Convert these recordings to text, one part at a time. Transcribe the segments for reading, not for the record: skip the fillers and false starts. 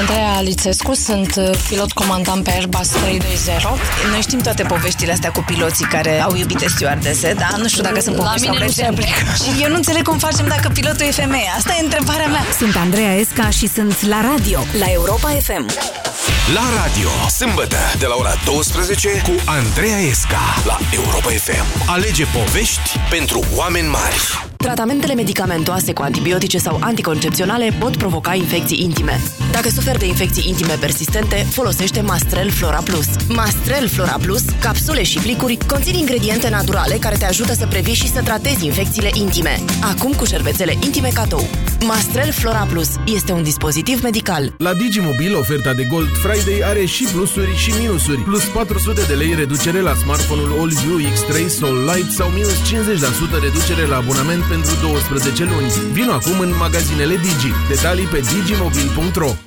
Andreea Alicescu, sunt pilot comandant pe Airbus 320. Noi știm toate poveștile astea cu piloții care au iubite stewardese, dar nu știu dacă sunt povești sau prezent. Și eu nu înțeleg cum facem dacă pilotul e femeie. Asta e întrebarea mea. Sunt Andreea Esca și sunt la radio, la Europa FM. La radio, sâmbătă, de la ora 12, cu Andreea Esca, la Europa FM. Alege povești pentru oameni mari. Tratamentele medicamentoase cu antibiotice sau anticoncepționale pot provoca infecții intime. Dacă suferi de infecții intime persistente, folosește Mastrel Flora Plus. Mastrel Flora Plus, capsule și plicuri, conțin ingrediente naturale care te ajută să previi și să tratezi infecțiile intime. Acum cu șervețele intime catou. Mastrel Flora Plus este un dispozitiv medical. La Digimobil, oferta de Gold Friday are și plusuri și minusuri. Plus 400 de lei reducere la smartphone-ul AllView X3, SoulLive sau minus 50% reducere la abonament pentru 12 luni. Vino acum în magazinele Digi. Detalii pe digimobil.ro.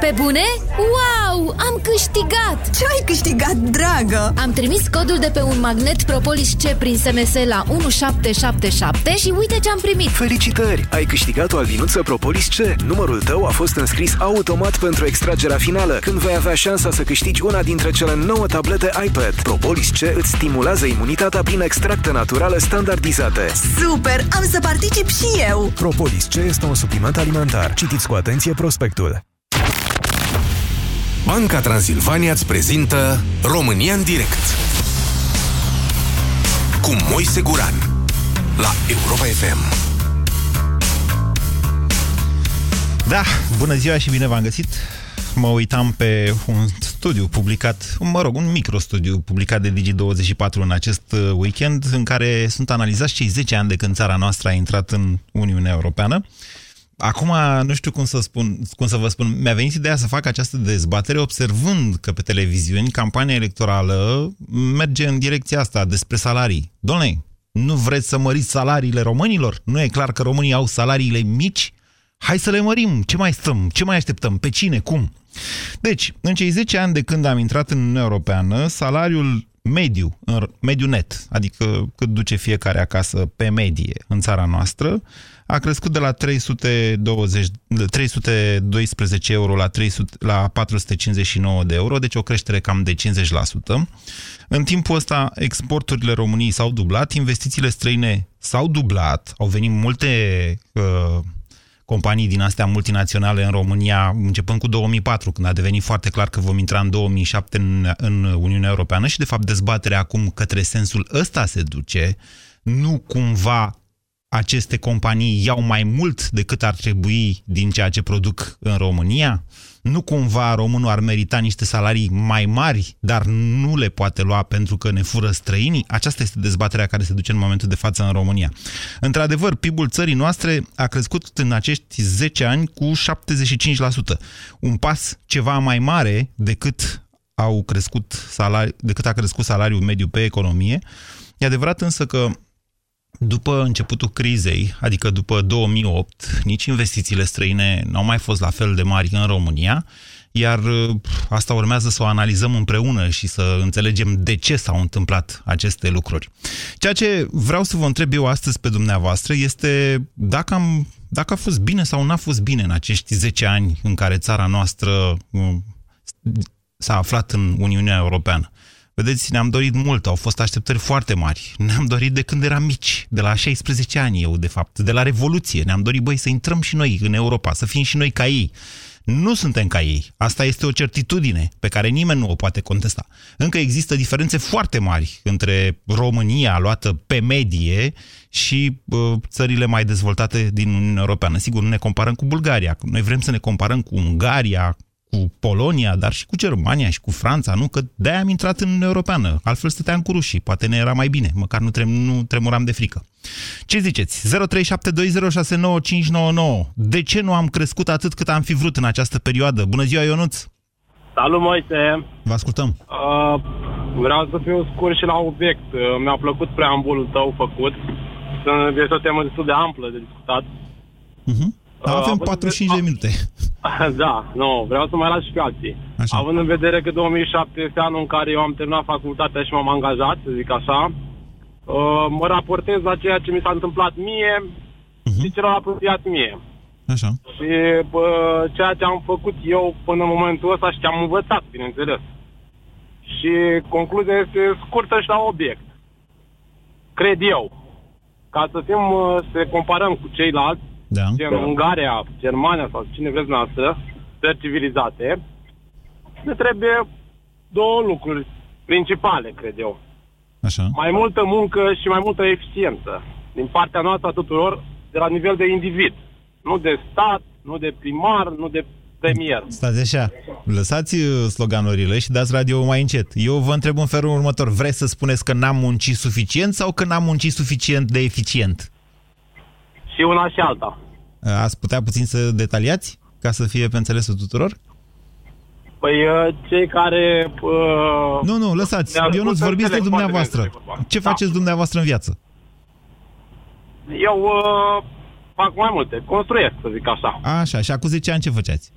Pe bune? Wow! Am câștigat! Ce ai câștigat, dragă? Am trimis codul de pe un magnet Propolis C prin SMS la 1777 și uite ce am primit! Felicitări! Ai câștigat o albinuță Propolis C. Numărul tău a fost înscris automat pentru extragerea finală, când vei avea șansa să câștigi una dintre cele 9 tablete iPad. Propolis C îți stimulează imunitatea prin extracte naturale standardizate. Super! Am să particip și eu! Propolis C este un supliment alimentar. Citiți cu atenție prospectul. Banca Transilvania îți prezintă România în direct cu Moise Guran la Europa FM. Da, bună ziua și bine v-am găsit. Mă uitam pe un studiu publicat, un microstudiu publicat de Digi24 în acest weekend, în care sunt analizați cei 10 ani de când țara noastră a intrat în Uniunea Europeană. Acum, nu știu cum să vă spun, mi-a venit ideea să fac această dezbatere observând că pe televiziuni campania electorală merge în direcția asta, despre salarii. Doamne, nu vreți să măriți salariile românilor? Nu e clar că românii au salariile mici? Hai să le mărim! Ce mai stăm? Ce mai așteptăm? Pe cine? Cum? Deci, în cei 10 ani de când am intrat în Uniunea Europeană, salariul mediu, mediu net, adică cât duce fiecare acasă pe medie în țara noastră, a crescut de la 312 euro la 459 de euro, deci o creștere cam de 50%. În timpul ăsta, exporturile României s-au dublat, investițiile străine s-au dublat, au venit multe companii din astea multinaționale în România, începând cu 2004, când a devenit foarte clar că vom intra în 2007 în Uniunea Europeană și, de fapt, dezbaterea acum către sensul ăsta se duce, nu cumva aceste companii iau mai mult decât ar trebui din ceea ce produc în România? Nu cumva românul ar merita niște salarii mai mari, dar nu le poate lua pentru că ne fură străinii? Aceasta este dezbaterea care se duce în momentul de față în România. Într-adevăr, PIB-ul țării noastre a crescut în acești 10 ani cu 75%. Un pas ceva mai mare decât a crescut salariul mediu pe economie. E adevărat însă că după începutul crizei, adică după 2008, nici investițiile străine n-au mai fost la fel de mari în România, iar asta urmează să o analizăm împreună și să înțelegem de ce s-au întâmplat aceste lucruri. Ceea ce vreau să vă întreb eu astăzi pe dumneavoastră este dacă a fost bine sau n-a fost bine în acești 10 ani în care țara noastră s-a aflat în Uniunea Europeană. Vedeți, ne-am dorit mult, au fost așteptări foarte mari. Ne-am dorit de când eram mici, de la 16 ani eu, de fapt, de la Revoluție. Ne-am dorit, să intrăm și noi în Europa, să fim și noi ca ei. Nu suntem ca ei. Asta este o certitudine pe care nimeni nu o poate contesta. Încă există diferențe foarte mari între România, luată pe medie, și țările mai dezvoltate din Uniunea Europeană. Sigur, nu ne comparăm cu Bulgaria. Noi vrem să ne comparăm cu Ungaria, cu cu Polonia, dar și cu Germania și cu Franța, nu? Că de-aia am intrat în Uniunea Europeană. Altfel stăteam cu rușii. Poate ne era mai bine. Măcar nu tremuram de frică. Ce ziceți? 0372069599. De ce nu am crescut atât cât am fi vrut în această perioadă? Bună ziua, Ionuț! Salut, Moise! Vă ascultăm! Vreau să fiu scurt și la obiect. Mi-a plăcut preambulul tău făcut. Este o temă destul de amplă de discutat. Avem 45 de minute. Da, nu, vreau să mai las și pe alții. Așa. Având în vedere că 2007 este anul în care eu am terminat facultatea și m-am angajat, să zic așa, mă raportez la ceea ce mi s-a întâmplat mie și ce l-a apropiat mie. Așa. Și ceea ce am făcut eu până în momentul ăsta și ce am învățat, bineînțeles. Și concluzia este scurtă și la obiect. Cred eu. Ca să fim, să comparăm cu ceilalți, da, gen Ungaria, Germania sau cine vreți noastră, țări civilizate, ne trebuie două lucruri principale, cred eu. Așa. Mai multă muncă și mai multă eficiență din partea noastră a tuturor, de la nivel de individ. Nu de stat, nu de primar, nu de premier. Stați așa, lăsați sloganurile și dați radio mai încet. Eu vă întreb în felul următor: vreți să spuneți că n-am muncit suficient sau că n-am muncit suficient de eficient? Și una și alta. Ați putea puțin să detaliați, ca să fie pe înțelesul tuturor? Păi cei care... Nu, lăsați. Eu nu-ți vorbiți de dumneavoastră. Ce faceți dumneavoastră în viață? Eu fac mai multe. Construiesc, să zic așa. Așa. Și acum 10 ani ce făceați?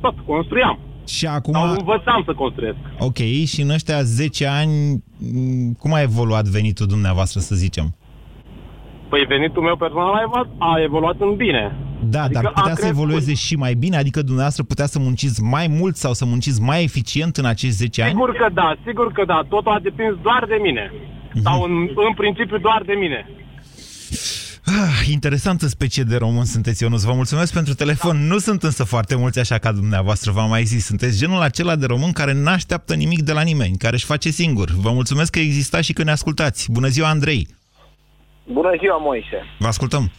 Tot. Construiam. Și acum... Sau învățam să construiesc. Ok. Și în ăștia 10 ani, cum a evoluat venitul dumneavoastră, să zicem? Păi venitul meu personal a evoluat în bine. Da, adică dar putea să evolueze și mai bine? Adică dumneavoastră putea să munciți mai mult sau să munciți mai eficient în acești 10 ani? Sigur că da, sigur că da. Totul a depins doar de mine. Sau în principiu doar de mine. Interesantă specie de român sunteți, Ionuț. Vă mulțumesc pentru telefon. Nu sunt însă foarte mulți așa ca dumneavoastră, v-am mai zis. Sunteți genul acela de român care n-așteaptă nimic de la nimeni, care își face singur. Vă mulțumesc că existați și că ne ascultați. Bună ziua, Andrei! Bună ziua, Moise! Vă ascultăm!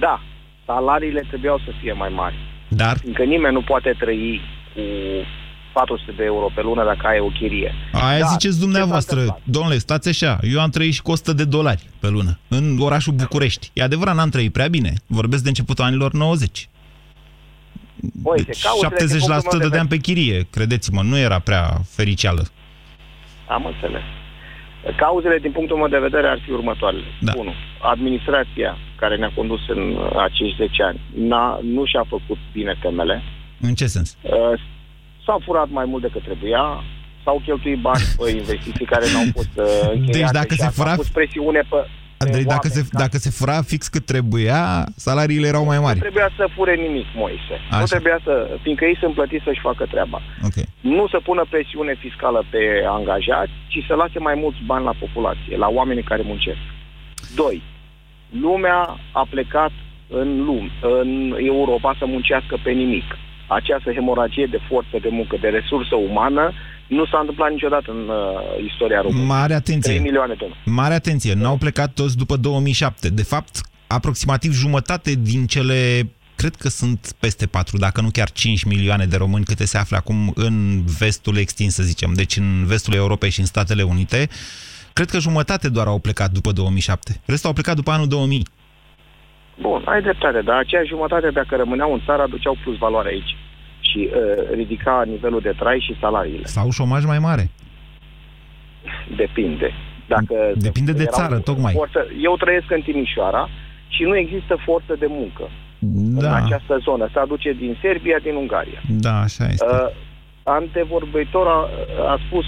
Da, salariile trebuiau să fie mai mari. Dar? Fiindcă nimeni nu poate trăi cu 400 de euro pe lună dacă ai o chirie. Aia dar, ziceți dumneavoastră. Domnule, stați așa, eu am trăit și cu $100 pe lună, în orașul București. E adevărat, n-am trăit prea bine. Vorbesc de începutul anilor 90. Moise, deci, 70% dădeam pe chirie, credeți-mă, nu era prea fericeală. Am înțeles. Cauzele, din punctul meu de vedere, ar fi următoarele. 1. Da. Administrația care ne-a condus în acești 10 ani nu și-a făcut bine temele. În ce sens? S-au furat mai mult decât trebuia, s-au cheltuit bani pe investiții care n-au fost încheiate. Deci dacă se fura... pus presiune pe... Andrei, dacă se fura fix cât trebuia, salariile erau mai mari. Nu trebuia să fure nimic, Moise. Așa. Nu trebuia să... Fiindcă ei sunt plătiți să-și facă treaba. Okay. Nu să pună presiune fiscală pe angajați, ci să lase mai mulți bani la populație, la oamenii care muncesc. 2. Lumea a plecat în Europa să muncească pe nimic. Această hemoragie de forță de muncă, de resursă umană, nu s-a întâmplat niciodată în istoria României. Mare atenție. 3 milioane de oameni. Mare atenție. N-au plecat toți după 2007. De fapt, aproximativ jumătate din cele, cred că sunt peste 4, dacă nu chiar 5 milioane de români câte se află acum în vestul extins, să zicem, deci în vestul Europei și în Statele Unite, cred că jumătate doar au plecat după 2007. Restul au plecat după anul 2000. Bun, ai dreptate, dar aceea jumătate, dacă rămâneau în țară, aduceau plus valoare aici și ridica nivelul de trai și salariile. Sau șomaj mai mare? Depinde. Depinde de țară, tocmai. Forță, eu trăiesc în Timișoara și nu există forță de muncă în această zonă. Se aduce din Serbia, din Ungaria. Da, așa este. Antevorbitor a spus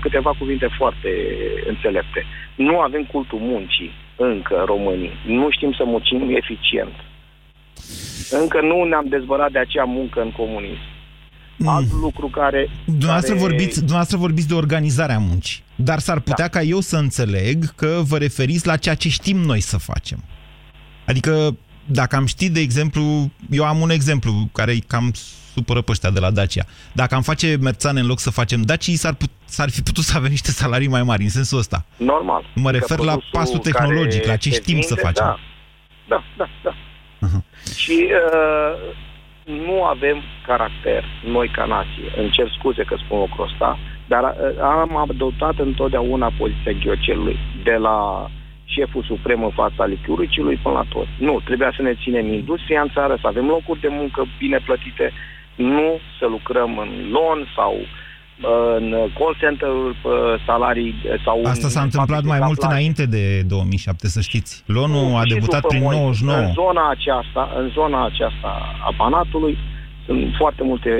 câteva cuvinte foarte înțelepte. Nu avem cultul muncii încă, românii. Nu știm să muncim eficient. Încă nu ne-am dezbărat de acea muncă în comunism. Alt lucru care... Dumneavoastră vorbiți de organizarea muncii. Dar s-ar putea ca eu să înțeleg că vă referiți la ceea ce știm noi să facem. Adică, dacă am ști, de exemplu... Eu am un exemplu care cam supără pe ăștia de la Dacia. Dacă am face merțane în loc să facem Dacii, s-ar fi putut să avem niște salarii mai mari, în sensul ăsta. Normal. Mă refer la pasul tehnologic, la ce știm să facem. Da, da, da. Uh-huh. Și nu avem caracter noi ca nație. Îmi cer scuze că spun lucrul ăsta, dar am adoptat întotdeauna poziția ghiocelului, de la șeful suprem în fața lichiuricilui până la tot. Nu, trebuia să ne ținem industria în țară, să avem locuri de muncă bine plătite, nu să lucrăm în lon sau în call center-uri, salarii sau... Asta s-a întâmplat mai mult înainte de 2007, să știți. Lonul a debutat prin 99. În zona aceasta a Banatului sunt foarte multe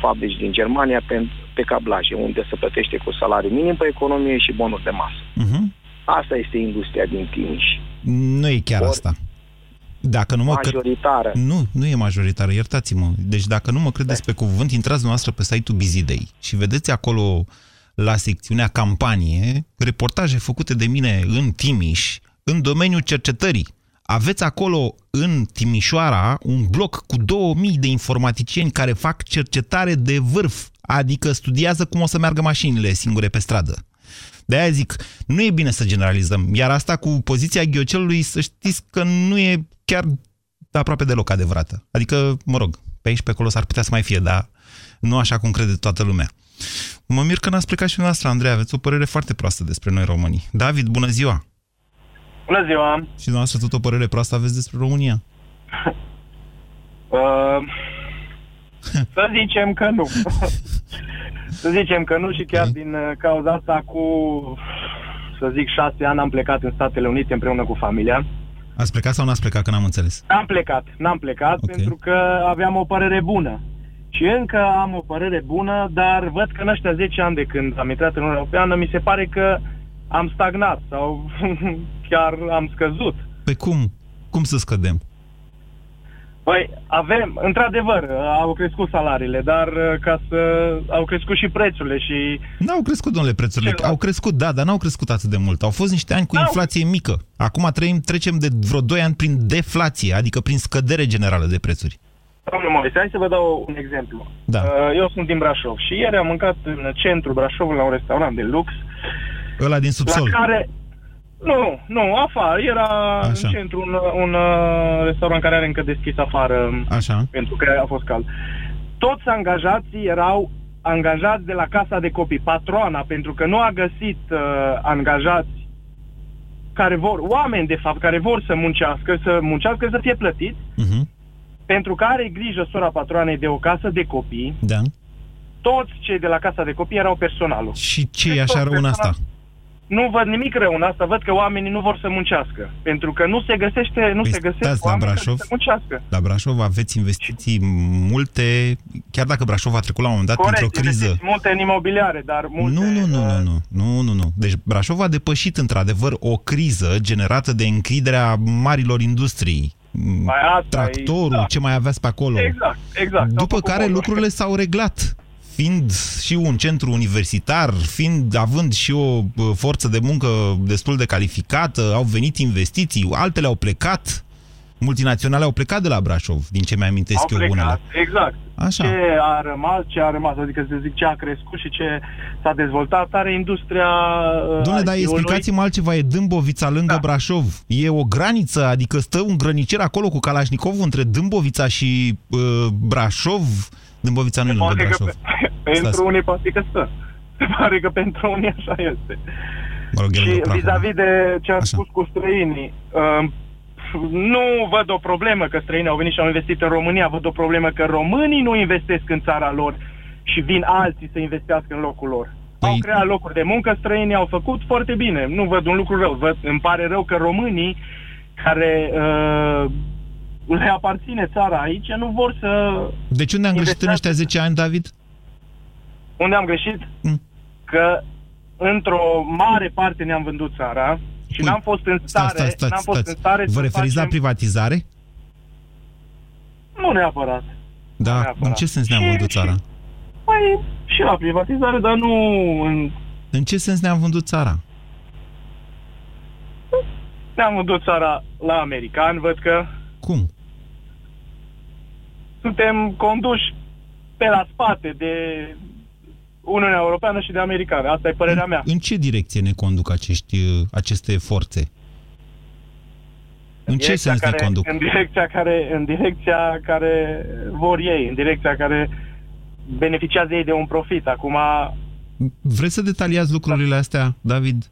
fabrici din Germania pe cablaje, unde se plătește cu salarii minim pe economie și bonuri de masă. Uh-huh. Asta este industria din Timiș. Nu e chiar asta. Dacă nu mă majoritară. Nu e majoritară, iertați-mă. Deci dacă nu mă credeți pe cuvânt, intrați noastră pe site-ul Bizidei și vedeți acolo, la secțiunea campanie, reportaje făcute de mine în Timiș, în domeniul cercetării. Aveți acolo, în Timișoara, un bloc cu 2000 de informaticieni care fac cercetare de vârf, adică studiază cum o să meargă mașinile singure pe stradă. De-aia zic, nu e bine să generalizăm. Iar asta cu poziția ghiocelului, să știți că nu e chiar aproape deloc adevărată. Adică, mă rog, pe aici, pe acolo s-ar putea să mai fie, dar nu așa cum crede toată lumea. Mă mir că n-ați plecat și dumneavoastră, Andreea. Aveți o părere foarte proastă despre noi românii. David, bună ziua! Bună ziua! Și dumneavoastră tot o părere proastă aveți despre România? Să zicem că nu. Să zicem că nu, și chiar din cauza asta cu, să zic, 6 ani am plecat în Statele Unite împreună cu familia. Ați plecat sau n-ați plecat, că n-am înțeles? N-am plecat, okay. Pentru că aveam o părere bună. Și încă am o părere bună, dar văd că în ăștia 10 ani de când am intrat în Uniunea Europeană, mi se pare că am stagnat sau chiar am scăzut. Pe cum? Cum să scădem? Păi avem, într-adevăr, au crescut salariile, dar au crescut și prețurile și... N-au crescut, domnule, prețurile. Au crescut, da, dar n-au crescut atât de mult. Au fost niște ani cu inflație mică. Acum trecem de vreo 2 ani prin deflație, adică prin scădere generală de prețuri. Domnul Moise, hai să vă dau un exemplu. Da. Eu sunt din Brașov și ieri am mâncat în centrul Brașovului la un restaurant de lux. Ăla din subsol. La care... Nu, afară. Era așa. În centru un restaurant care are încă deschis afară. Așa. Pentru că a fost cald. Toți angajații erau angajați de la casa de copii. Patroana, pentru că nu a găsit angajați care vor, oameni de fapt, care vor să muncească, să fie plătiți. Uh-huh. Pentru că are grijă sora patroanei de o casă de copii. Da. Toți cei de la casa de copii erau personalul. Și ce e așa rău în asta? Nu văd nimic rău în asta, văd că oamenii nu vor să muncească, pentru că nu se găsește oameni care să muncească. La Brașov aveți investiții multe, chiar dacă Brașov a trecut la un moment dat într-o criză. Corect, multe în imobiliare, dar multe... Nu. Deci Brașov a depășit într-adevăr o criză generată de închiderea marilor industrii. Tractorul, ce mai aveați pe acolo. Exact. După care lucrurile s-au reglat. Fiind și un centru universitar, având și o forță de muncă destul de calificată, au venit investiții, altele au plecat, multinaționale au plecat de la Brașov, din ce mi-amintesc eu unele. Exact. Așa. Ce a rămas, adică să zic ce a crescut și ce s-a dezvoltat, are industria... Doamne, dar explicați-mă altceva, e Dâmbovița lângă Brașov, e o graniță, adică stă un grănicer acolo cu Kalașnikovul între Dâmbovița și Brașov... Dâmbovița nu e lângă Brașov. Pentru unii poate că stă. Se pare că pentru unii așa este. Și vis-a-vis de ce am spus cu străinii, nu văd o problemă că străinii au venit și au investit în România, văd o problemă că românii nu investesc în țara lor și vin alții să investească în locul lor. Au creat locuri de muncă, străinii au făcut foarte bine. Nu văd un lucru rău. Îmi pare rău că românii care... le aparține țara aici, nu vor să... Deci unde am greșit în ăștia 10 ani, David? Unde am greșit? Că într-o mare parte ne-am vândut țara și n-am fost în stare... Stați. Vă referiți la privatizare? Nu neapărat. Da, în ce sens ne-am vândut țara? Păi, și la privatizare, dar nu... În ce sens ne-am vândut țara? Ne-am vândut țara la americani, văd că... Cum? Suntem conduși pe la spate de Uniunea Europeană și de americani. Asta e părerea mea. În ce direcție ne conduc aceste forțe? În ce sens ne conduc? În direcția care vor ei, în direcția care beneficiază ei de un profit. Acum... Vreți să detaliați lucrurile astea, David?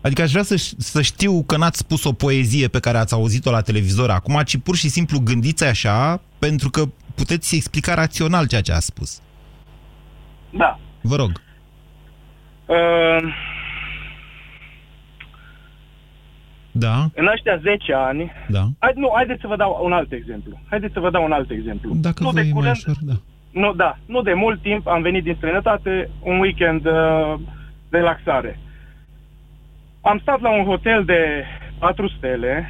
Adică aș vrea să știu că n-ați spus o poezie pe care ați auzit-o la televizor acum, ci pur și simplu gândiți așa, pentru că puteți explica rațional ceea ce ați spus. Da. Vă rog. Da. În ăștia 10 ani... Da. Haideți să vă dau un alt exemplu. Dacă nu vă e mai ușor, da. Nu de mult timp am venit din străinătate, un weekend relaxare. Am stat la un hotel de 4 stele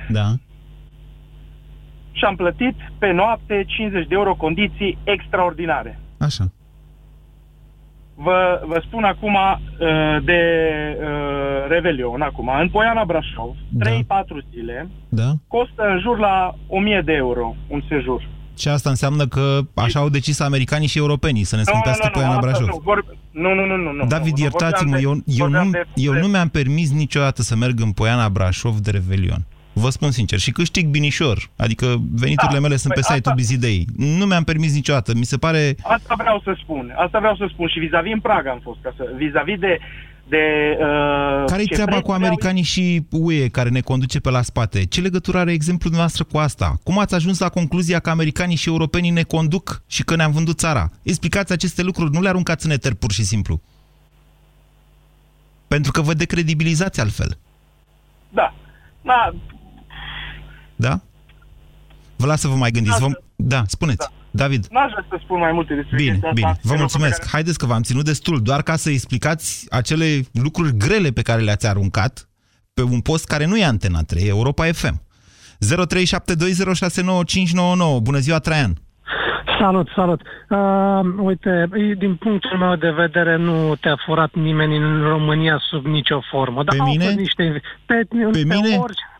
și am plătit pe noapte 50 de euro condiții extraordinare. Așa. Vă spun acum de Revelion, acum, în Poiana Brașov, 3-4 zile, costă în jur la 1000 de euro un sejur. Și asta înseamnă că așa au decis americanii și europenii, să ne scumpească Poiana Brașov. Nu. David, iertați-mă, eu nu mi-am permis niciodată să merg în Poiana Brașov de Revelion. Vă spun sincer, și câștig binișor, adică veniturile mele sunt pe site-ul Bizidei. Nu mi-am permis niciodată, mi se pare... Asta vreau să spun și vis-a-vis în Praga am fost, vis-a-vis de care-i treaba cu americanii și UE care ne conduce pe la spate? Ce legătură are exemplul noastră cu asta? Cum ați ajuns la concluzia că americanii și europenii ne conduc și că ne-am vândut țara? Explicați aceste lucruri, nu le aruncați în eter pur și simplu. Pentru că vă decredibilizați altfel. Da? Vă las să vă mai gândiți. Da, spuneți. Da. David. N-aș vrea să spun mai multe despre chestia asta. Bine, vă mulțumesc. Care... Haideți că v-am ținut destul, doar ca să explicați acele lucruri grele pe care le-ați aruncat pe un post care nu e Antena 3, Europa FM. 0372069599. Bună ziua, Traian. Salut. Uite, din punctul meu de vedere nu te-a furat nimeni în România sub nicio formă. Dar pe mine?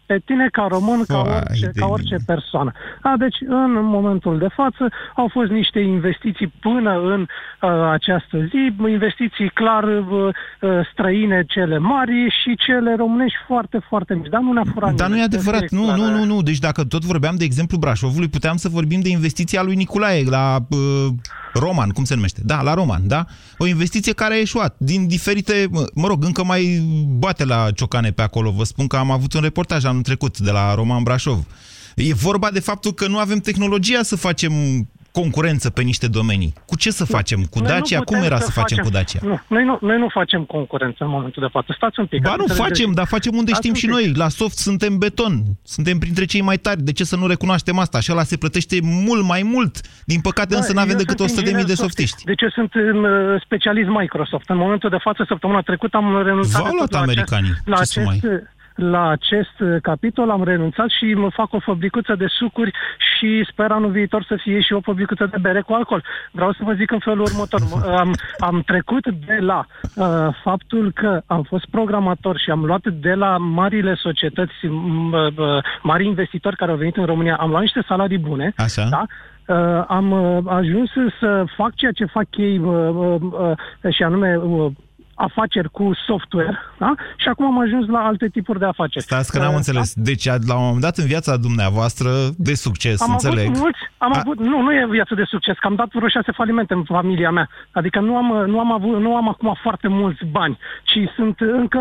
Pe tine ca român, ca orice persoană. Deci, în momentul de față, au fost niște investiții până în această zi, investiții clar străine cele mari și cele românești foarte, foarte mici. Dar nu ne-a furat. Dar nu e adevărat. Nu. Deci dacă tot vorbeam de exemplu Brașovului, puteam să vorbim de investiția lui Niculae la Roman, cum se numește? Da, la Roman, da? O investiție care a ieșuat din diferite... Mă rog, încă mai bate la ciocane pe acolo. Vă spun că am avut un reportaj anul trecut de la Roman Brașov. E vorba de faptul că nu avem tehnologia să facem concurență pe niște domenii. Cu ce să facem? Cu Dacia? Cum era să facem cu Dacia? Noi nu facem concurență în momentul de față. Stați un pic. Ba nu facem, dar facem unde știm și noi. La soft suntem beton. Suntem printre cei mai tari. De ce să nu recunoaștem asta? Și ăla se plătește mult mai mult. Din păcate însă n-avem decât 100.000 de softiști. Deci eu sunt specialist Microsoft. În momentul de față, săptămâna trecută, am renunțat la acest capitol, am renunțat și mă fac o fabricuță de sucuri și sper anul viitor să fie și o fabricuță de bere cu alcool. Vreau să vă zic în felul următor. Am trecut de la faptul că am fost programator și am luat de la marile societăți, mari investitori care au venit în România, am luat niște salarii bune. Așa. Da? Am ajuns să fac ceea ce fac ei și anume... afaceri cu software, da? Și acum am ajuns la alte tipuri de afaceri. Stați că n-am înțeles. Deci, la un moment dat, în viața dumneavoastră, de succes, înțeleg. Nu e viață de succes, că am dat vreo 6 falimente în familia mea. Adică nu am acum foarte mulți bani, ci sunt încă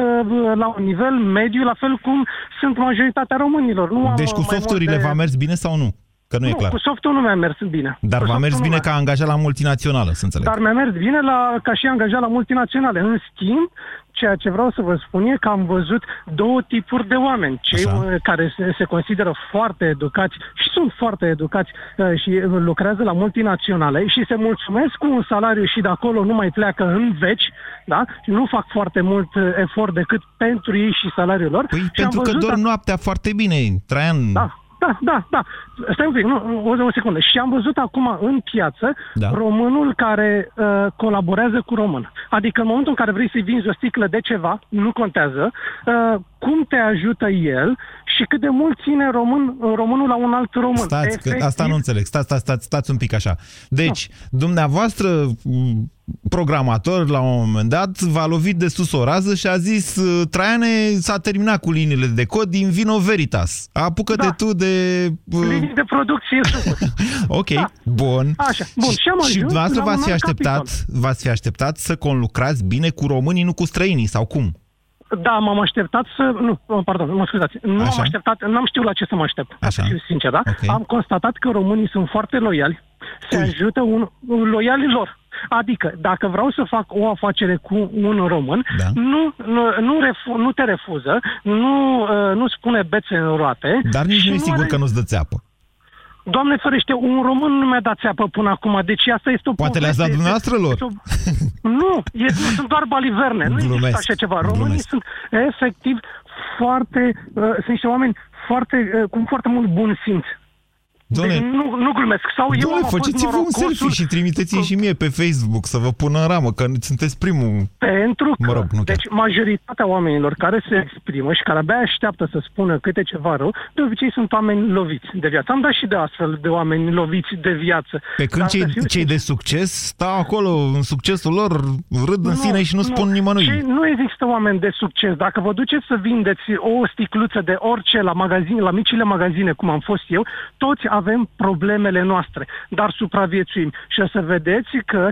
la un nivel mediu, la fel cum sunt majoritatea românilor. Deci cu softurile v-a mers bine sau nu? Că nu e clar. Cu softul nu mi-a mers bine. Dar v-a mers bine ca angajat la multinațională, să înțeleg. Dar mi-a mers bine ca și angajat la multinaționale. În schimb, ceea ce vreau să vă spun e că am văzut două tipuri de oameni. Cei care se consideră foarte educați și sunt foarte educați și lucrează la multinaționale și se mulțumesc cu un salariu și de acolo nu mai pleacă în veci, da? Și nu fac foarte mult efort decât pentru ei și salariul lor. Păi, pentru că dorm noaptea foarte bine, Traian... Da. Stai un pic, o secundă. Și am văzut acum în piață românul care colaborează cu român. Adică în momentul în care vrei să-i vinzi o sticlă de ceva, nu contează, cum te ajută el și cât de mult ține românul la un alt român. Stați, că asta nu înțeleg. Stați un pic așa. Deci, dumneavoastră programator, la un moment dat, v-a lovit de sus o rază și a zis: Traiane, s-a terminat cu liniile de cod, din vino veritas. Apucă-te tu de... linii de producție. Ok, da. Bun. Așa, bun. Și dumneavoastră v-ați fi așteptat să conlucrați bine cu românii, nu cu străinii, sau cum? Da, m-am așteptat să... Nu, pardon, mă scuzați. N-am știut la ce să mă aștept. Așa. Sincer, da? Okay. Am constatat că românii sunt foarte loiali. Se ajută loiali lor. Adică, dacă vreau să fac o afacere cu un român, da, nu te refuză, nu spune bețe în roate. Dar nici nu e sigur că nu-ți dă țeapă. Doamne ferește, un român nu mi-a dat țeapă până acum, deci asta este o... Poate le-ați dat dumneavoastră lor? Nu, sunt doar baliverne, nu există așa ceva. Românii sunt efectiv foarte, sunt niște oameni cu foarte mult bun simț. Doamne, nu glumesc. Doamne, faceți-vă un selfie și trimiteți-i și mie pe Facebook să vă pună în ramă, că sunteți primul. Pentru că, deci, majoritatea oamenilor care se exprimă și care abia așteaptă să spună câte ceva rău, de obicei sunt oameni loviți de viață. Am dat și de astfel de oameni loviți de viață. Pe când cei de succes stau acolo în succesul lor, râd în sine și nu spun nimănui. Nu există oameni de succes. Dacă vă duceți să vindeți o sticluță de orice la magazin, la micile magazine, cum am fost eu, toți avem problemele noastre, dar supraviețuim. Și o să vedeți că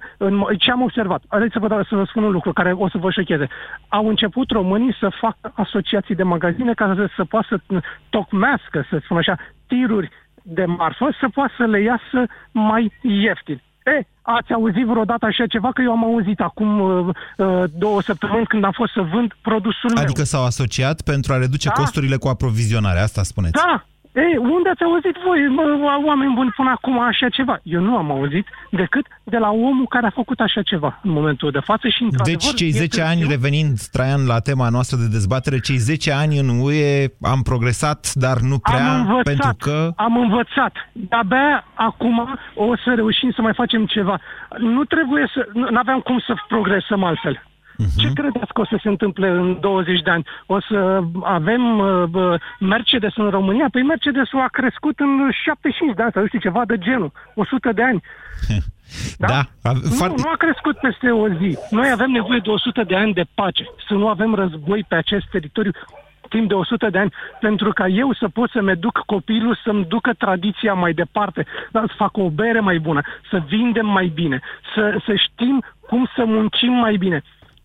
ce am observat, haideți să vă spun un lucru care o să vă șocheze. Au început românii să facă asociații de magazine ca să poată să tocmească, să spun așa, tiruri de marfă, să poată să le iasă mai ieftin. Ați auzit vreodată așa ceva? Că eu am auzit acum 2 săptămâni când am fost să vând produsul meu. Adică s-au asociat pentru a reduce costurile cu aprovizionarea, asta spuneți? Da! Ei, unde ați auzit voi, oameni buni, până acum așa ceva? Eu nu am auzit decât de la omul care a făcut așa ceva în momentul de față și într-adevăr... Deci cei 10 ani, revenind, Traian, la tema noastră de dezbatere, cei 10 ani în UE am progresat, dar nu prea, pentru că... Am învățat. De-abia acum o să reușim să mai facem ceva. Nu trebuie să... N-aveam cum să progresăm altfel. Ce credeți că o să se întâmple în 20 de ani? O să avem Mercedes în România? Păi Mercedesul a crescut în 75 de ani, sau știu ceva de genul, 100 de ani. Da? Nu a crescut peste o zi. Noi avem nevoie de 100 de ani de pace, să nu avem război pe acest teritoriu timp de 100 de ani, pentru ca eu să pot să-mi educ copilul, să-mi ducă tradiția mai departe, să fac o bere mai bună, să vindem mai bine, să știm cum să muncim mai bine.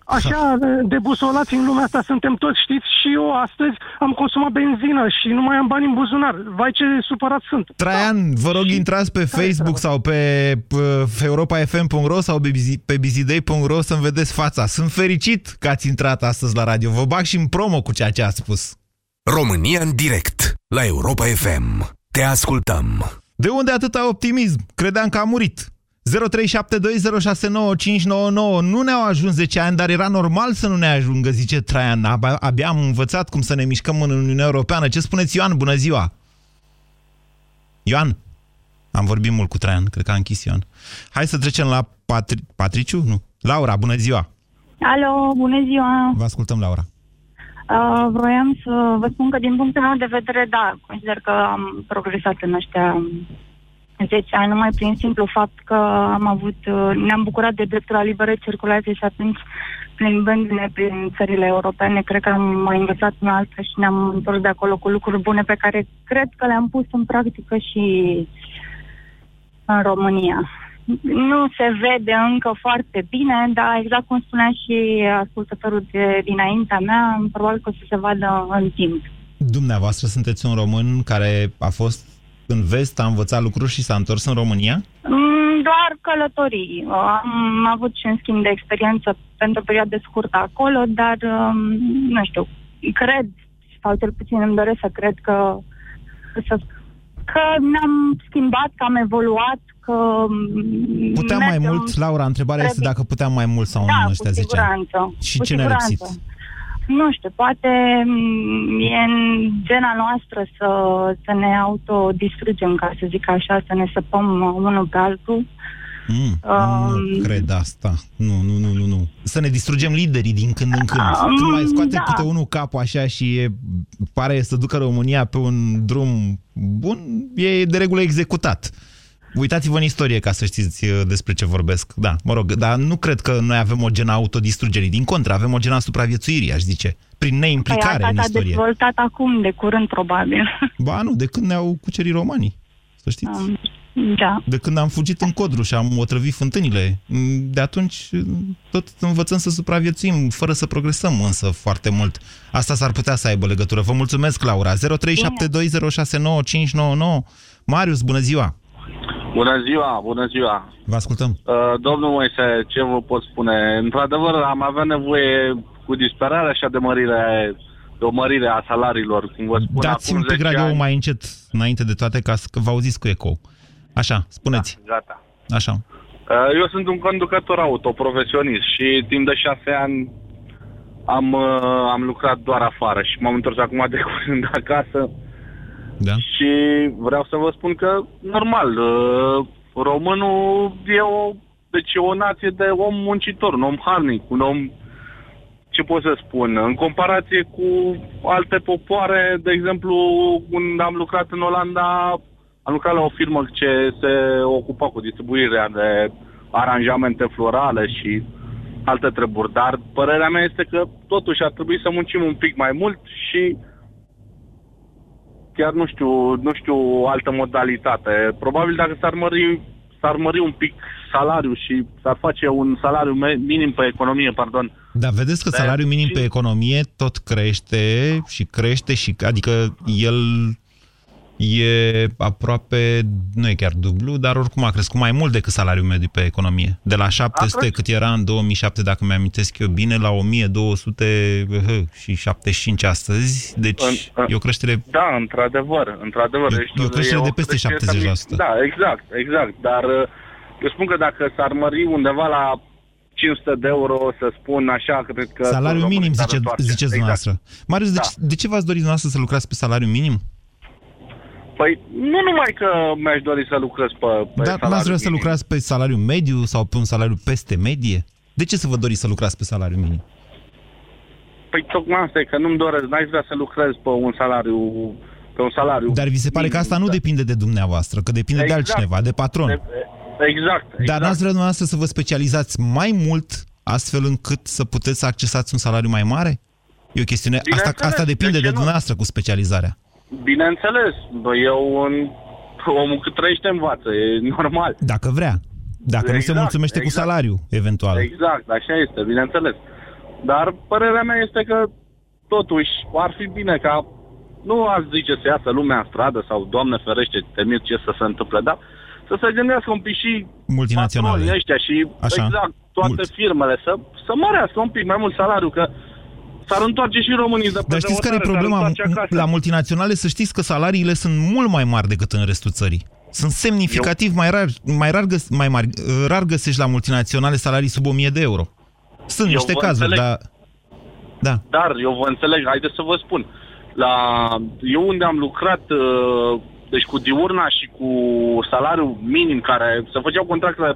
Așa, debusolați în lumea asta suntem toți, știți, și eu astăzi am consumat benzină și nu mai am bani în buzunar. Vai, ce supărat sunt. Traian, vă rog, intrați pe Facebook sau pe europafm.ro sau pe bizidei.ro să-mi vedeți fața. Sunt fericit că ați intrat astăzi la radio. Vă bag și în promo cu ceea ce ați spus. România în direct, la Europa FM. Te ascultăm. De unde atâta optimism? Credeam că a murit. 0372069599. Nu ne-au ajuns 10 ani, dar era normal să nu ne ajungă, zice Traian. Abia am învățat cum să ne mișcăm în Uniunea Europeană. Ce spuneți, Ioan? Bună ziua! Ioan? Am vorbit mult cu Traian, cred că a închis Ioan. Hai să trecem la Patriciu? Nu. Laura, bună ziua! Alo, bună ziua! Vă ascultăm, Laura. Vroiam să vă spun că din punctul meu de vedere, da, consider că am progresat în ăștia... Deci, numai prin simplu fapt că ne-am bucurat de dreptul la liberă circulație și atunci, plimbându-ne prin țările europene, cred că am mai învățat în alta și ne-am întors de acolo cu lucruri bune pe care cred că le-am pus în practică și în România. Nu se vede încă foarte bine, dar exact cum spunea și ascultătorul dinaintea mea, probabil că o să se vadă în timp. Dumneavoastră sunteți un român care a fost în vest, a învățat lucruri și s-a întors în România? Doar călătorii. Am avut și un schimb de experiență pentru o perioadă scurtă acolo, dar, nu știu, cred, sau cel puțin îmi doresc să cred că ne-am schimbat, că am evoluat, că... Puteam mai mult? Laura, întrebarea este dacă puteam mai mult sau nu în ăștia 10 ani. Și ce ne-a lipsit? Nu știu, poate e în gena noastră să ne autodistrugem, ca să zic așa, să ne săpăm unul pe altul. Nu cred asta. Nu. Să ne distrugem liderii din când în când. Când mai scoate câte unul capul așa și pare să ducă România pe un drum bun, e de regulă executat. Uitați-vă în istorie ca să știți despre ce vorbesc. Da, mă rog, dar nu cred că noi avem o genă autodistrugerii. Din contră, avem o genă a supraviețuirii, aș zice, prin neimplicare în istorie. S-a dezvoltat acum, de curând, probabil. Ba nu, de când ne-au cucerit romanii, să știți. Da. De când am fugit în Codru și am otrăvit fântânile, de atunci tot învățăm să supraviețuim, fără să progresăm însă foarte mult. Asta s-ar putea să aibă legătură. Vă mulțumesc, Laura. 0372069599. Marius, bună ziua! Bună ziua, bună ziua! Vă ascultăm. Domnul Moise, ce vă pot spune? Într-adevăr, am avea nevoie cu disperare așa de mărire... o mărire a salariilor, cum vă spun. Dați un pic radio mai încet, înainte de toate, ca să vă auziți cu eco. Așa, spuneți. Da, gata. Așa. Eu sunt un conducător auto, profesionist, și timp de 6 ani am lucrat doar afară și m-am întors acum de curând acasă. Da. Și vreau să vă spun că, normal, românul e o nație de om muncitor, un om harnic, un om... Ce pot să spun? În comparație cu alte popoare, de exemplu, când am lucrat în Olanda, am lucrat la o firmă ce se ocupa cu distribuirea de aranjamente florale și alte treburi, dar părerea mea este că totuși ar trebui să muncim un pic mai mult și chiar nu știu altă modalitate. Probabil dacă s-ar mări un pic salariul și s-ar face un salariu minim pe economie, pardon. Dar vedeți că salariul minim pe economie tot crește și crește și, adică el e aproape, nu e chiar dublu, dar oricum a crescut mai mult decât salariul mediu pe economie. De la 700 cât era în 2007, dacă mi-amintesc eu bine, la 1275 astăzi. Deci e o creștere... Da, într-adevăr. E o creștere de peste 70%. Da, exact. Dar eu spun că dacă s-ar mări undeva la 500 de euro, să spun așa, cred că... Salariul minim, ziceți dumneavoastră. Exact. Marius, da. De ce v-ați dorit dumneavoastră să lucrați pe salariul minim? Păi, nu numai că mi-aș dori să lucrez pe salariul minim. Dar n-ați vrea să lucrați pe salariul mediu sau pe un salariu peste medie? De ce să vă doriți să lucrați pe salariul minim? Păi, tocmai asta e, că nu-mi doresc, n-aș vrea să lucrez pe un salariu. Dar vi se pare minim, că asta nu depinde de dumneavoastră, că depinde de altcineva, de patron. Exact. Dar n-ați vrea dumneavoastră să vă specializați mai mult astfel încât să puteți să accesați un salariu mai mare? E o chestiune... Asta depinde de dumneavoastră cu specializarea. Bineînțeles. Omul cât trăiește învață. E normal. Dacă vrea. Dacă nu se mulțumește cu salariu, eventual. Exact. Așa este. Bineînțeles. Dar părerea mea este că totuși ar fi bine ca... Nu aș zice să iasă lumea în stradă sau, Doamne ferește, te mir ce să se întâmple, dar... Să se gândească un pic și multinaționale ăștia și așa, exact, toate firmele să mărească un pic mai mult salariul, că s-ar întoarce și românii de pe... Dar știți care e problema la multinaționale? Să știți că salariile sunt mult mai mari decât în restul țării. Sunt semnificativ mai rar găsești la multinaționale salarii sub 1000 de euro. Sunt niște cazuri, dar eu vă înțeleg, haideți să vă spun. Eu unde am lucrat... Deci cu diurna și cu salariul minim care se făceau contractele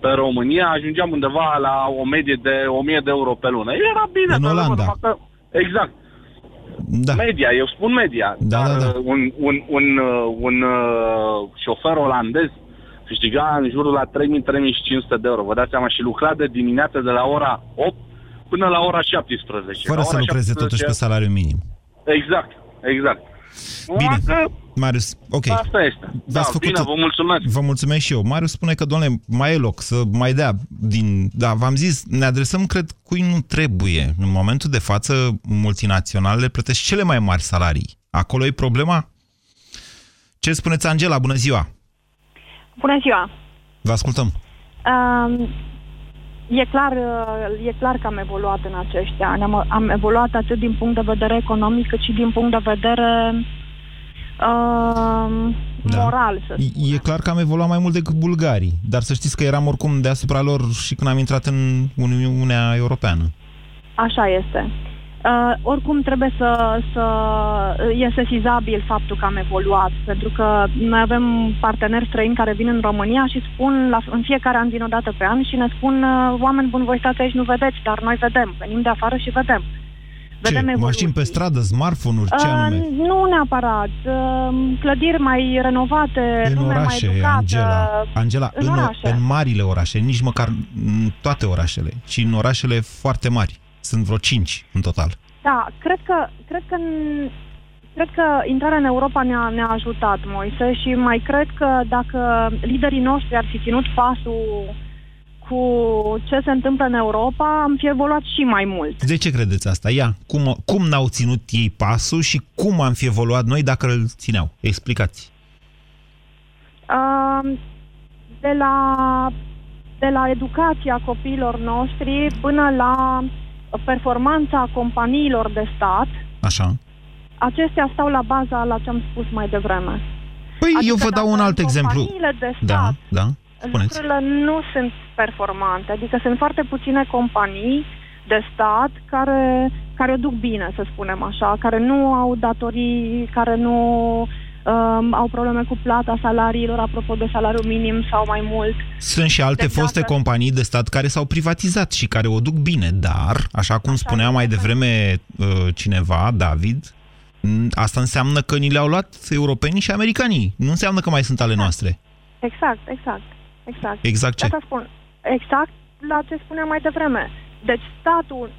pe România, ajungeam undeva la o medie de 1000 de euro pe lună. Era bine. În Olanda. Exact. Da. Media, eu spun media. Da. Un șofer olandez câștiga în jurul la 3.000-3.500 de euro. Vă dați seama, și lucra de dimineață de la ora 8 până la ora 17. Fără să lucreze totuși pe salariul minim. Exact. Bine, Marius, ok. Asta este. Bine, vă mulțumesc. Vă mulțumesc și eu. Marius spune că, Doamne, mai e loc să mai dea din... Da, v-am zis, ne adresăm, cred, cui nu trebuie. În momentul de față, multinaționalele plătesc cele mai mari salarii. Acolo e problema? Ce spuneți, Angela? Bună ziua! Bună ziua! Vă ascultăm. E clar că am evoluat în acești ani. Am evoluat atât din punct de vedere economic, cât și din punct de vedere moral, să spun. E clar că am evoluat mai mult decât bulgarii, dar să știți că eram oricum deasupra lor și când am intrat în Uniunea Europeană. Așa este. Oricum trebuie e sesizabil faptul că am evoluat, pentru că noi avem parteneri străini care vin în România și spun în fiecare an, vin o dată pe an și ne spun: oameni buni, voi stați aici, nu vedeți, dar noi vedem, venim de afară și vedem. Vedem evoluții. Mașini pe stradă, smartphone-uri, ce anume? Nu neapărat. Clădiri mai renovate, în orașe, mai educată. Angela, în marile orașe, nici măcar în toate orașele, ci în orașele foarte mari. Sunt vreo 5 în total. Da, cred că intrarea în Europa ne-a ajutat, Moise, și mai cred că dacă liderii noștri ar fi ținut pasul cu ce se întâmplă în Europa, am fi evoluat și mai mult. De ce credeți asta? Ia, cum n-au ținut ei pasul și cum am fi evoluat noi dacă îl țineau? Explicați. De la educația copiilor noștri până la performanța companiilor de stat. Așa. Acestea stau la baza la ce am spus mai devreme. Păi adică eu vă dau un alt exemplu. Companiile de stat, da. Spuneți. Lucrurile nu sunt performante, adică sunt foarte puține companii de stat care o duc bine, să spunem așa, care nu au datorii, care nu au probleme cu plata salariilor, apropo de salariul minim sau mai mult. Sunt și alte foste companii de stat care s-au privatizat și care o duc bine, dar, așa cum spunea mai devreme cineva, David, asta înseamnă că ni le-au luat europenii și americanii, nu înseamnă că mai sunt ale noastre. Exact. Exact ce? Asta spun. Exact la ce spuneam mai devreme. Deci statul,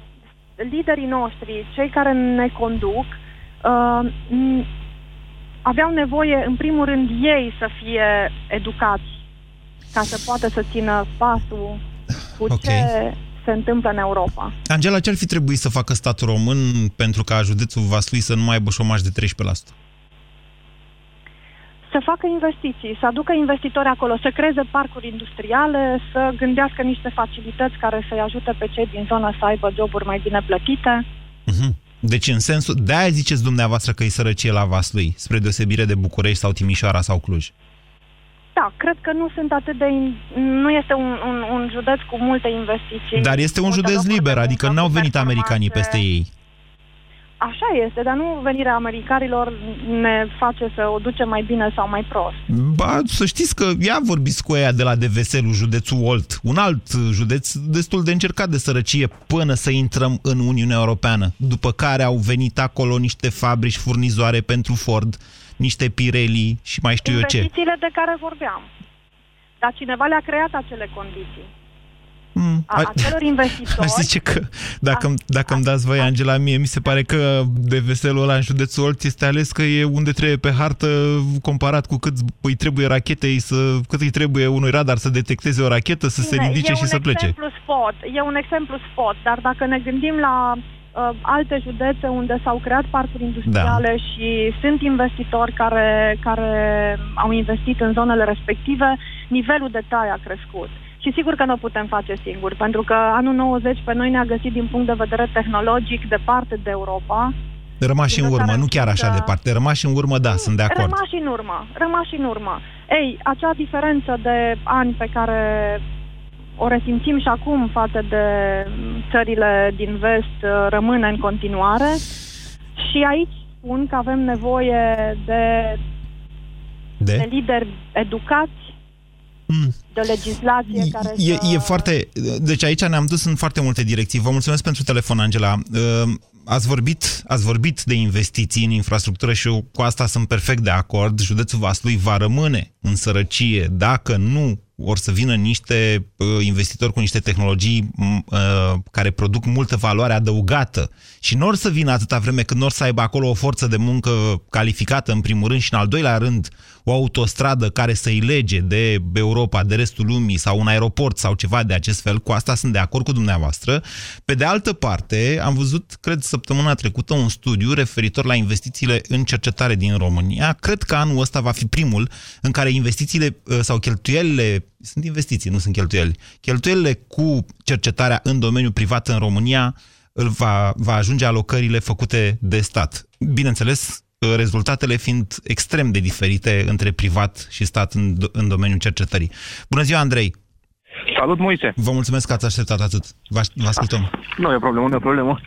liderii noștri, cei care ne conduc, aveau nevoie, în primul rând, ei să fie educați ca să poată să țină pasul cu ce se întâmplă în Europa. Angela, ce ar fi trebuit să facă statul român pentru ca județul Vaslui să nu mai aibă șomaj de 13%? Să facă investiții, să aducă investitori acolo, să creeze parcuri industriale, să gândească niște facilități care să-i ajute pe cei din zonă să aibă joburi mai bine plătite. Deci în sensul, de-aia ziceți dumneavoastră că e sărăcie la Vaslui, spre deosebire de București sau Timișoara sau Cluj. Da, cred că nu sunt atât de... Nu este un județ cu multe investiții. Dar este un județ liber, adică n-au venit americanii peste ei. Așa este, dar nu venirea americanilor ne face să o ducem mai bine sau mai prost. Ba, să știți că ia vorbiți cu ea de la Deveselu, județul Olt, un alt județ destul de încercat de sărăcie până să intrăm în Uniunea Europeană, după care au venit acolo niște fabrici furnizoare pentru Ford, niște Pirelli și mai știu eu ce. Investițiile de care vorbeam. Dar cineva le-a creat acele condiții. Acelor investitori... Aș zice că, dacă îmi dați voi, Angela, mie mi se pare că Deveselul ăla în județul Olt este ales că e unde trebuie pe hartă comparat cu cât îi trebuie rachetei, cât îi trebuie unui radar să detecteze o rachetă, să se ridice și să plece. E un exemplu spot, dar dacă ne gândim la alte județe unde s-au creat parcuri industriale și sunt investitori care au investit în zonele respective, nivelul de trai a crescut. Și sigur că nu o putem face singuri, pentru că anul 90 pe noi ne-a găsit din punct de vedere tehnologic departe de Europa. Rămași în urmă, nu chiar așa departe, rămași în urmă, da, sunt de acord. Rămași în urmă. Ei, acea diferență de ani pe care o resimțim și acum față de țările din vest rămâne în continuare și aici spun că avem nevoie de lideri educați, de legislație care e foarte... Deci aici ne-am dus în foarte multe direcții. Vă mulțumesc pentru telefon, Angela. Ați vorbit de investiții în infrastructură și eu cu asta sunt perfect de acord. Județul Vaslui va rămâne în sărăcie dacă nu or să vină niște investitori cu niște tehnologii care produc multă valoare adăugată. Și nu or să vină atâta vreme când nu or să aibă acolo o forță de muncă calificată, în primul rând, și în al doilea rând o autostradă care să-i lege de Europa, de restul lumii, sau un aeroport sau ceva de acest fel. Cu asta sunt de acord cu dumneavoastră. Pe de altă parte, am văzut, cred, săptămâna trecută un studiu referitor la investițiile în cercetare din România. Cred că anul ăsta va fi primul în care investițiile sau cheltuielile, sunt investiții, nu sunt cheltuieli, cheltuielile cu cercetarea în domeniul privat în România va ajunge alocările făcute de stat. Bineînțeles, rezultatele fiind extrem de diferite între privat și stat în domeniul cercetării. Bună ziua, Andrei! Salut, Moise! Vă mulțumesc că ați așteptat atât. Vă ascultăm. Nu e o problemă.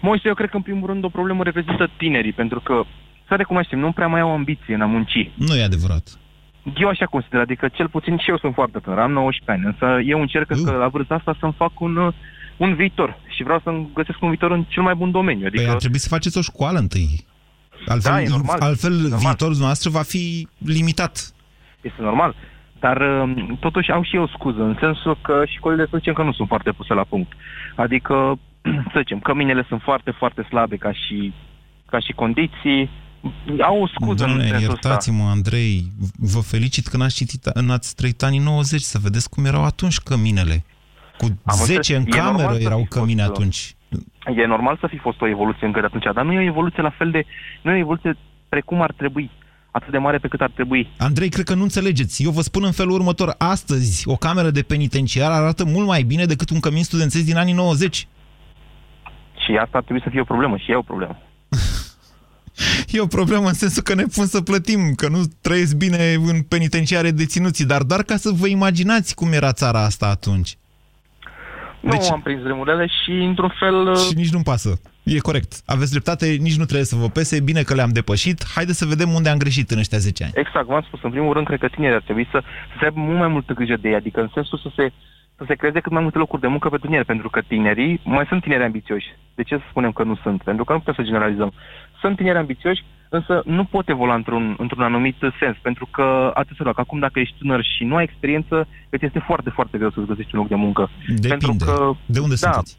Moise, eu cred că, în primul rând, o problemă reprezintă tinerii, pentru că, să recunoaștem, nu prea mai au ambiție în a munci. Nu e adevărat. Eu așa consider, adică cel puțin și eu sunt foarte tânăr, am 19 ani, însă eu încerc că la vârsta asta să-mi fac un un viitor și vreau să-mi găsesc un viitor în cel mai bun domeniu. Adică... Păi ar trebui să faceți o școală întâi. Altfel, da, e normal, altfel e normal. Viitorul noastră va fi limitat. Este normal. Dar totuși am și eu scuză, în sensul că și colegii să zicem că nu sunt foarte puse la punct. Adică, să zicem, căminele sunt foarte, foarte slabe ca și condiții. Au o scuză. Doamne, iertați-mă, Andrei, vă felicit că n-ați trăit anii 90, să vedeți cum erau atunci căminele. Cu am 10 în cameră erau cămine atunci. E normal să fi fost o evoluție încă de atunci, dar nu e o evoluție la fel de... Nu e o evoluție precum ar trebui, atât de mare pe cât ar trebui. Andrei, cred că nu înțelegeți. Eu vă spun în felul următor. Astăzi, o cameră de penitenciar arată mult mai bine decât un cămin studențesc din anii 90. Și asta ar trebui să fie o problemă. Și e o problemă. E o problemă în sensul că ne pun să plătim, că nu trăiesc bine în penitenciare deținuții, dar doar ca să vă imaginați cum era țara asta atunci. Nu, deci, am prins vremurile și, într-un fel... Și nici nu-mi pasă. E corect. Aveți dreptate, nici nu trebuie să vă pese, bine că le-am depășit. Haideți să vedem unde am greșit în ăștia 10 ani. Exact, v-am spus. În primul rând, cred că tinerii ar trebui să aibă mult mai multă grijă de ei, adică în sensul să se creeze cât mai multe locuri de muncă pentru tineri, pentru că tinerii, mai sunt tineri ambițioși. De ce să spunem că nu sunt? Pentru că nu putem să generalizăm. Sunt tineri ambițioși, însă nu pot evolua într-un anumit sens, pentru că, atenție, că acum dacă ești tânăr și nu ai experiență, îți este foarte, foarte greu să-ți găsești un loc de muncă. Depinde. Pentru că, de unde sunteți?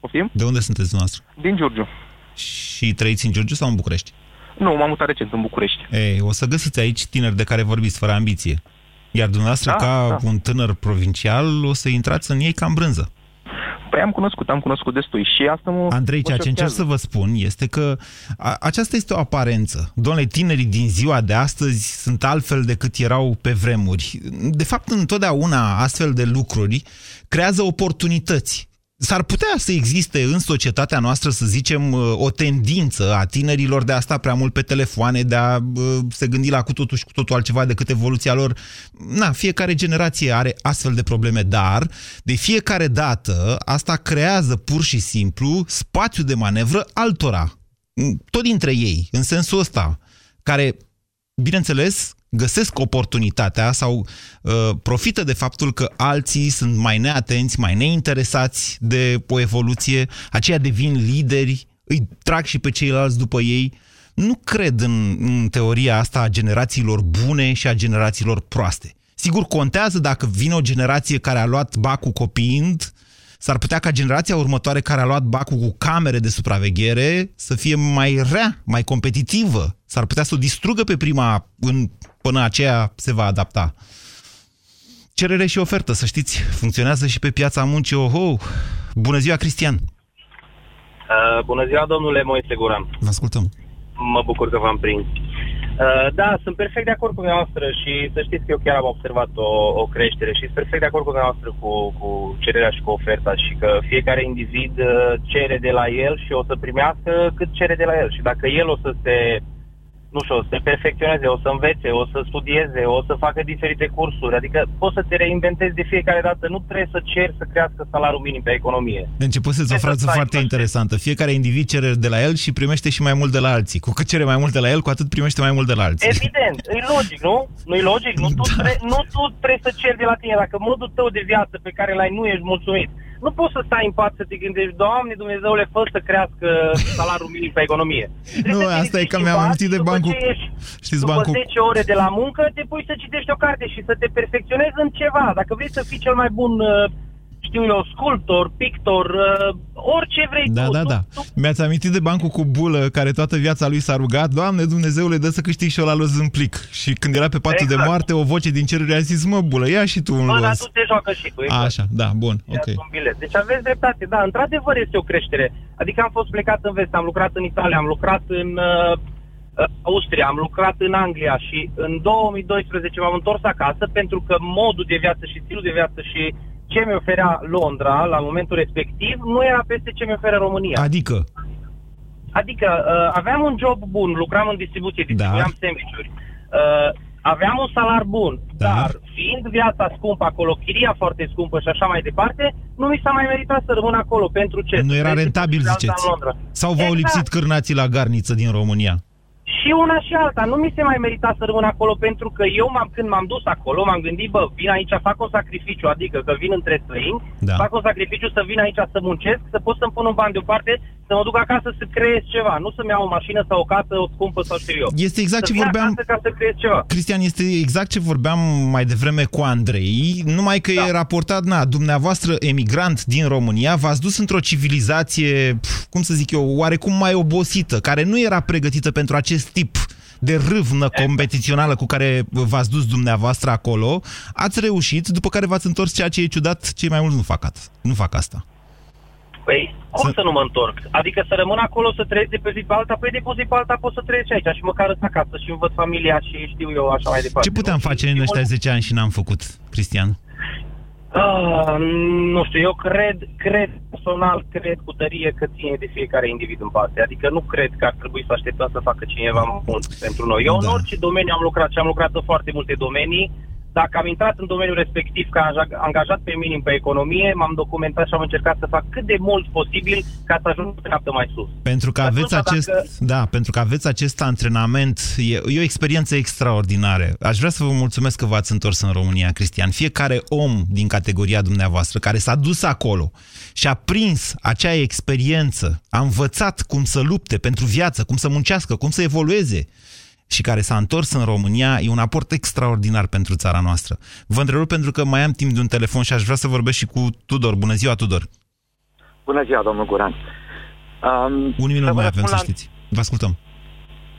Poftim? De unde sunteți dumneavoastră? Din Giurgiu. Și trăiți în Giurgiu sau în București? Nu, m-am mutat recent în București. Ei, o să găsiți aici tineri de care vorbiți fără ambiție. Iar dumneavoastră, un tânăr provincial, o să intrați în ei ca în brânză. Păi am cunoscut destui și asta mă... Andrei, ceea ce încerc să vă spun este că aceasta este o aparență. Doamne, tinerii din ziua de astăzi sunt altfel decât erau pe vremuri. De fapt, întotdeauna astfel de lucruri creează oportunități. S-ar putea să existe în societatea noastră, să zicem, o tendință a tinerilor de a sta prea mult pe telefoane, de a se gândi la cu totul și cu totul altceva decât evoluția lor. Na, fiecare generație are astfel de probleme, dar de fiecare dată asta creează pur și simplu spațiu de manevră altora, tot dintre ei, în sensul ăsta, care, bineînțeles, găsesc oportunitatea sau profită de faptul că alții sunt mai neatenți, mai neinteresați de o evoluție, aceia devin lideri, îi trag și pe ceilalți după ei. Nu cred în teoria asta a generațiilor bune și a generațiilor proaste. Sigur, contează dacă vine o generație care a luat bacul copiind, s-ar putea ca generația următoare care a luat bacul cu camere de supraveghere să fie mai rea, mai competitivă. S-ar putea să o distrugă pe prima până aceea se va adapta. Cerere și ofertă, să știți, funcționează și pe piața muncii. Oho! Bună ziua, Cristian! Bună ziua, domnule Moise Guran! Vă ascultăm! Mă bucur că v-am prins. Da, sunt perfect de acord cu dumneavoastră și să știți că eu chiar am observat o creștere și sunt perfect de acord cu dumneavoastră cu cererea și cu oferta și că fiecare individ cere de la el și o să primească cât cere de la el și dacă el o să se perfecționeze, o să învețe, o să studieze, o să facă diferite cursuri, adică poți să te reinventezi de fiecare dată, nu trebuie să ceri să crească salariul minim pe economie. Începuseți o frază foarte interesantă, fiecare individ cere de la el și primește și mai mult de la alții, cu cât cere mai mult de la el, cu atât primește mai mult de la alții. Evident, e logic, nu? Nu e logic? Nu tu trebuie să ceri de la tine, dacă modul tău de viață pe care l-ai nu ești mulțumit. Nu poți să stai în pat să te gândești, Doamne Dumnezeule, fă să crească salariul minim pe economie. Nu, asta e că mi-am amintit de bancul. După 10 ore de la muncă, te pui să citești o carte și să te perfecționezi în ceva. Dacă vrei să fii cel mai bun, știu eu, sculptor, pictor, orice vrei tu. Da. Mi-ați amintit de bancul cu bulă, care toată viața lui s-a rugat, Doamne Dumnezeule, dă să câștig și eu la los în plic. Și când era pe patul de moarte, o voce din ceruri a zis, mă, bulă, ia și tu un los. Mă, dar tu te joacă și tu. Exact. Așa, da, bun, ok. Deci aveți dreptate, da, într-adevăr este o creștere. Adică am fost plecat în vest, am lucrat în Italia, am lucrat în Austria, am lucrat în Anglia și în 2012 m-am întors acasă pentru că modul de viață și stilul de viață și ce mi oferea Londra la momentul respectiv nu era peste ce mi oferă România. Adică aveam un job bun, lucram în distribuție, distribuiam sandwich-uri, aveam un salar bun, dar fiind viața scumpă acolo, chiria foarte scumpă și așa mai departe, nu mi s-a mai meritat să rămân acolo. Pentru ce? Nu era rentabil, ziceți. Sau v-au lipsit cârnații la garniță din România? și una și alta. Nu mi se mai merita să rămân acolo, pentru că eu când m-am dus acolo, m-am gândit, bă, vin aici, fac un sacrificiu, adică că vin între străini, fac un sacrificiu să vin aici să muncesc, să pot să-mi pun un ban deoparte, să mă duc acasă să creez ceva. Nu să-mi iau o mașină sau o casă, o scumpă sau știu eu. Este exact ce vorbeam, ca să creez ceva. Cristian, este exact ce vorbeam mai devreme cu Andrei, numai că e raportat, dumneavoastră emigrant din România, v-ați dus într-o civilizație, cum să zic eu, oarecum mai obosită, care nu era pregătită pentru acest tip de râvnă competițională cu care v-ați dus dumneavoastră acolo. Ați reușit, după care v-ați întors, ceea ce e ciudat, cei mai mulți nu fac asta. Păi, cum să nu mă întorc? Adică să rămân acolo, să trăiesc de pe zi pe alta, păi de pe zi pe alta pot să trăiesc aici și măcar îți acasă și îmi văd familia și știu eu așa mai departe. Ce puteam face în ăștia 10 ani și n-am făcut, Cristian? Nu știu, eu cred personal cu tărie că ține de fiecare individ în parte. Adică nu cred că ar trebui să așteptăm să facă cineva mai mult pentru noi. Eu în orice domeniu am lucrat și am lucrat în foarte multe domenii. Dacă am intrat în domeniul respectiv ca angajat pe minim pe economie, m-am documentat și am încercat să fac cât de mult posibil ca să ajung pe treaptă mai sus. Pentru că aveți acest antrenament, e o experiență extraordinară. Aș vrea să vă mulțumesc că v-ați întors în România, Cristian. Fiecare om din categoria dumneavoastră care s-a dus acolo și a prins acea experiență, a învățat cum să lupte pentru viață, cum să muncească, cum să evolueze, și care s-a întors în România, e un aport extraordinar pentru țara noastră. Vă întrerup pentru că mai am timp de un telefon și aș vrea să vorbesc și cu Tudor. Bună ziua, Tudor! Bună ziua, domnul Guran! Un minut mai avem, să știți. Vă ascultăm.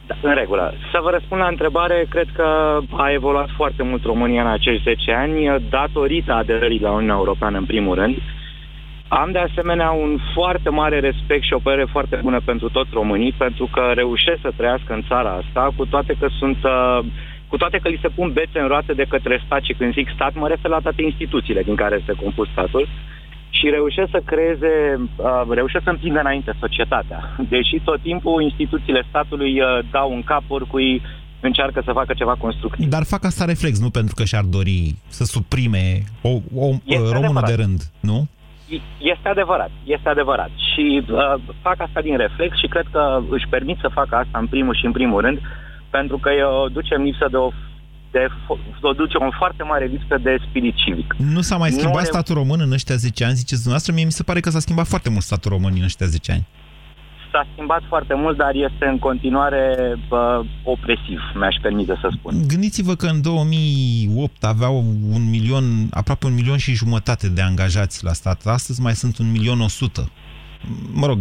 Da, în regulă. Să vă răspund la întrebare, cred că a evoluat foarte mult România în acești 10 ani, datorită aderării la Uniunea Europeană, în primul rând. Am de asemenea un foarte mare respect și o părere foarte bună pentru toți românii, pentru că reușesc să trăiască în țara asta, cu toate că li se pun bețe în roate de către stat, și când zic stat, mă refer la toate instituțiile din care este compus statul, și reușesc să împingă înainte societatea. Deși tot timpul instituțiile statului dau în cap oricui încearcă să facă ceva constructiv. Dar fac asta reflex, nu pentru că și-ar dori să suprime o română de rând, nu? Este adevărat. Și fac asta din reflex și cred că își permit să facă asta în primul rând, pentru că o duce o foarte mare lipsă de spirit civic. Nu s-a mai schimbat statul român în ăștia 10 ani, ziceți dumneavoastră? Mie mi se pare că s-a schimbat foarte mult statul român în ăștia 10 ani. S-a schimbat foarte mult, dar este în continuare opresiv, mi-aș permite să spun. Gândiți-vă că în 2008 aveau aproape 1,5 milion de angajați la stat. Astăzi mai sunt 1.100.000. Mă rog,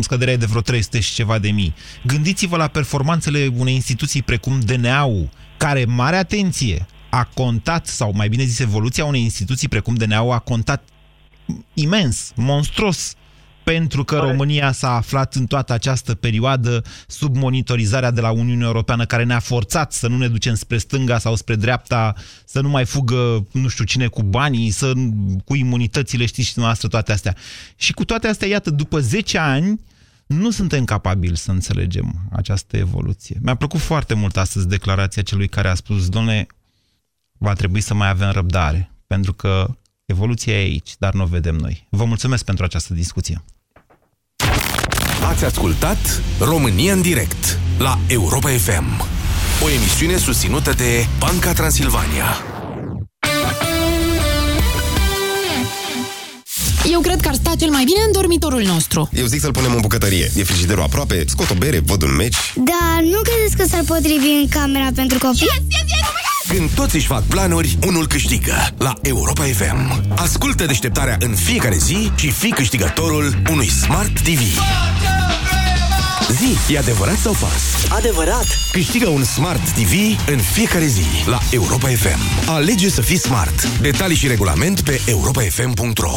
scăderea e de vreo 300 și ceva de mii. Gândiți-vă la performanțele unei instituții precum DNA-ul, care, mare atenție, a contat, sau mai bine zis, evoluția unei instituții precum DNA-ul a contat imens, monstruos, pentru că România s-a aflat în toată această perioadă sub monitorizarea de la Uniunea Europeană, care ne-a forțat să nu ne ducem spre stânga sau spre dreapta, să nu mai fugă nu știu cine cu banii, cu imunitățile, știți și dumneavoastră, toate astea. Și cu toate astea, iată, după 10 ani, nu suntem capabili să înțelegem această evoluție. Mi-a plăcut foarte mult astăzi declarația celui care a spus, dom'le, va trebui să mai avem răbdare, pentru că evoluția e aici, dar nu o vedem noi. Vă mulțumesc pentru această discuție. Ați ascultat România în direct la Europa FM, o emisiune susținută de Banca Transilvania. Eu cred că ar sta cel mai bine în dormitorul nostru. Eu zic să-l punem în bucătărie. E frigiderul aproape, scot o bere, văd un meci. Da, nu credeți că s-ar potrivi în camera pentru copii? Când toți își fac planuri, unul câștigă la Europa FM. Ascultă deșteptarea în fiecare zi și fii câștigătorul unui Smart TV. Zi, e adevărat sau fals? Adevărat! Câștigă un Smart TV în fiecare zi la Europa FM. Alege să fii smart. Detalii și regulament pe europafm.ro.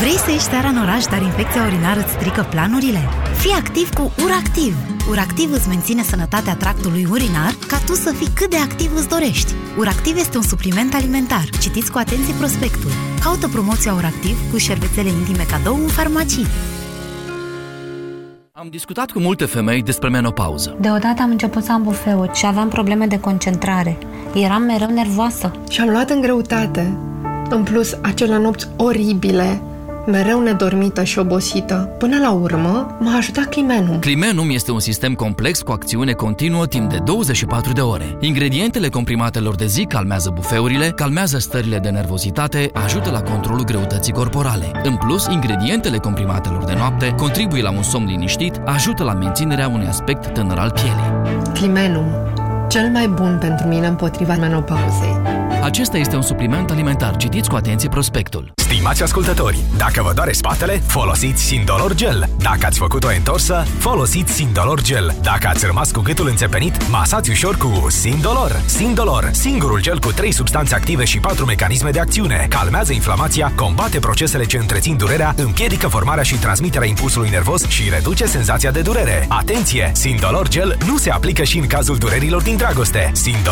Vrei să ieși seara în oraș, dar infecția urinară îți strică planurile? Fii activ cu URACTIV! URACTIV îți menține sănătatea tractului urinar ca tu să fii cât de activ îți dorești. URACTIV este un supliment alimentar. Citiți cu atenție prospectul. Caută promoția URACTIV cu șervețele intime cadou în farmacii. Am discutat cu multe femei despre menopauză. Deodată am început să am bufeuri și aveam probleme de concentrare. Eram mereu nervoasă. Și am luat în greutate. În plus, acele nopți oribile mereu nedormită și obosită. Până la urmă, m-a ajutat Climenum. Climenum este un sistem complex cu acțiune continuă timp de 24 de ore. Ingredientele comprimatelor de zi calmează bufeurile, calmează stările de nervozitate, ajută la controlul greutății corporale. În plus, ingredientele comprimatelor de noapte contribuie la un somn liniștit, ajută la menținerea unui aspect tânăr al pielei. Climenum, cel mai bun pentru mine împotriva menopauzei. Acesta este un supliment alimentar. Citiți cu atenție prospectul. Stimați ascultători, dacă vă doare spatele, folosiți Sindolor Gel. Dacă ați făcut o întorsă, folosiți Sindolor Gel. Dacă ați rămas cu gâtul înțepenit, masați ușor cu Sindolor. Sindolor, singurul gel cu 3 substanțe active și 4 mecanisme de acțiune. Calmează inflamația, combate procesele ce întrețin durerea, împiedică formarea și transmiterea impulsului nervos și reduce senzația de durere. Atenție! Sindolor Gel nu se aplică și în cazul durerilor din dragoste. Sindolor